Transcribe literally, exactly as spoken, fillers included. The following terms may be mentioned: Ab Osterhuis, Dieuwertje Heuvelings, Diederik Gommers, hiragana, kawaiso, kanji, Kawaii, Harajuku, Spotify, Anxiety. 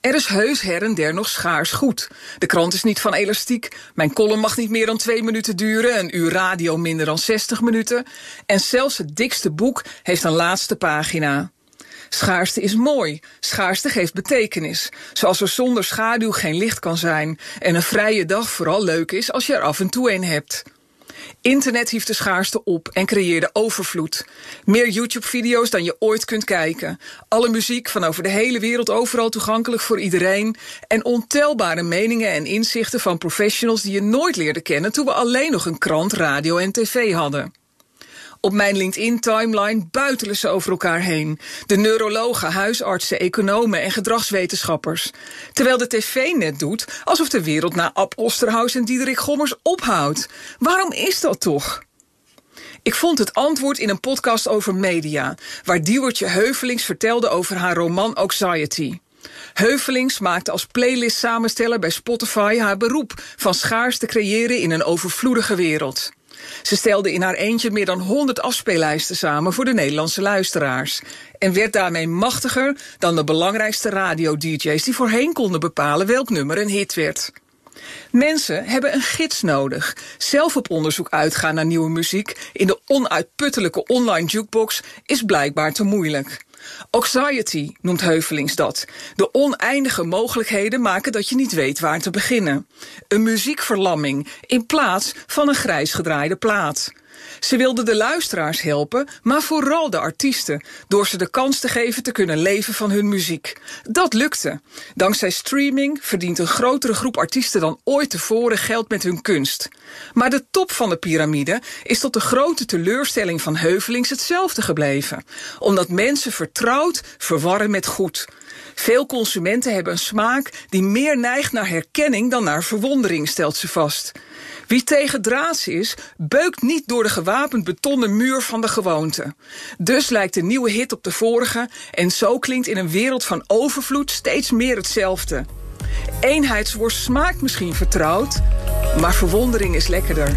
Er is heus her en der nog schaars goed. De krant is niet van elastiek. Mijn column mag niet meer dan twee minuten duren. Een uur radio minder dan zestig minuten. En zelfs het dikste boek heeft een laatste pagina. Schaarste is mooi. Schaarste geeft betekenis. Zoals er zonder schaduw geen licht kan zijn. En een vrije dag vooral leuk is als je er af en toe een hebt. Internet hief de schaarste op en creëerde overvloed. Meer YouTube-video's dan je ooit kunt kijken. Alle muziek van over de hele wereld overal toegankelijk voor iedereen. En ontelbare meningen en inzichten van professionals die je nooit leerde kennen toen we alleen nog een krant, radio en tv hadden. Op mijn LinkedIn-timeline buitelen ze over elkaar heen. De neurologen, huisartsen, economen en gedragswetenschappers. Terwijl de tv net doet alsof de wereld na Ab Osterhuis en Diederik Gommers ophoudt. Waarom is dat toch? Ik vond het antwoord in een podcast over media, waar Dieuwertje Heuvelings vertelde over haar roman Anxiety. Heuvelings maakte als playlist-samensteller bij Spotify haar beroep van schaarste creëren in een overvloedige wereld. Ze stelde in haar eentje meer dan honderd afspeellijsten samen voor de Nederlandse luisteraars. En werd daarmee machtiger dan de belangrijkste radio-dj's die voorheen konden bepalen welk nummer een hit werd. Mensen hebben een gids nodig. Zelf op onderzoek uitgaan naar nieuwe muziek in de onuitputtelijke online jukebox is blijkbaar te moeilijk. Anxiety noemt Heuvelings dat. De oneindige mogelijkheden maken dat je niet weet waar te beginnen. Een muziekverlamming in plaats van een grijs gedraaide plaat. Ze wilden de luisteraars helpen, maar vooral de artiesten, door ze de kans te geven te kunnen leven van hun muziek. Dat lukte. Dankzij streaming verdient een grotere groep artiesten dan ooit tevoren geld met hun kunst. Maar de top van de piramide is tot de grote teleurstelling van Heuvelings hetzelfde gebleven. Omdat mensen vertrouwd verwarren met goed. Veel consumenten hebben een smaak die meer neigt naar herkenning dan naar verwondering, stelt ze vast. Wie tegendraads is, beukt niet door de gewapend betonnen muur van de gewoonte. Dus lijkt de nieuwe hit op de vorige en zo klinkt in een wereld van overvloed steeds meer hetzelfde. Eenheidsworst smaakt misschien vertrouwd, maar verwondering is lekkerder.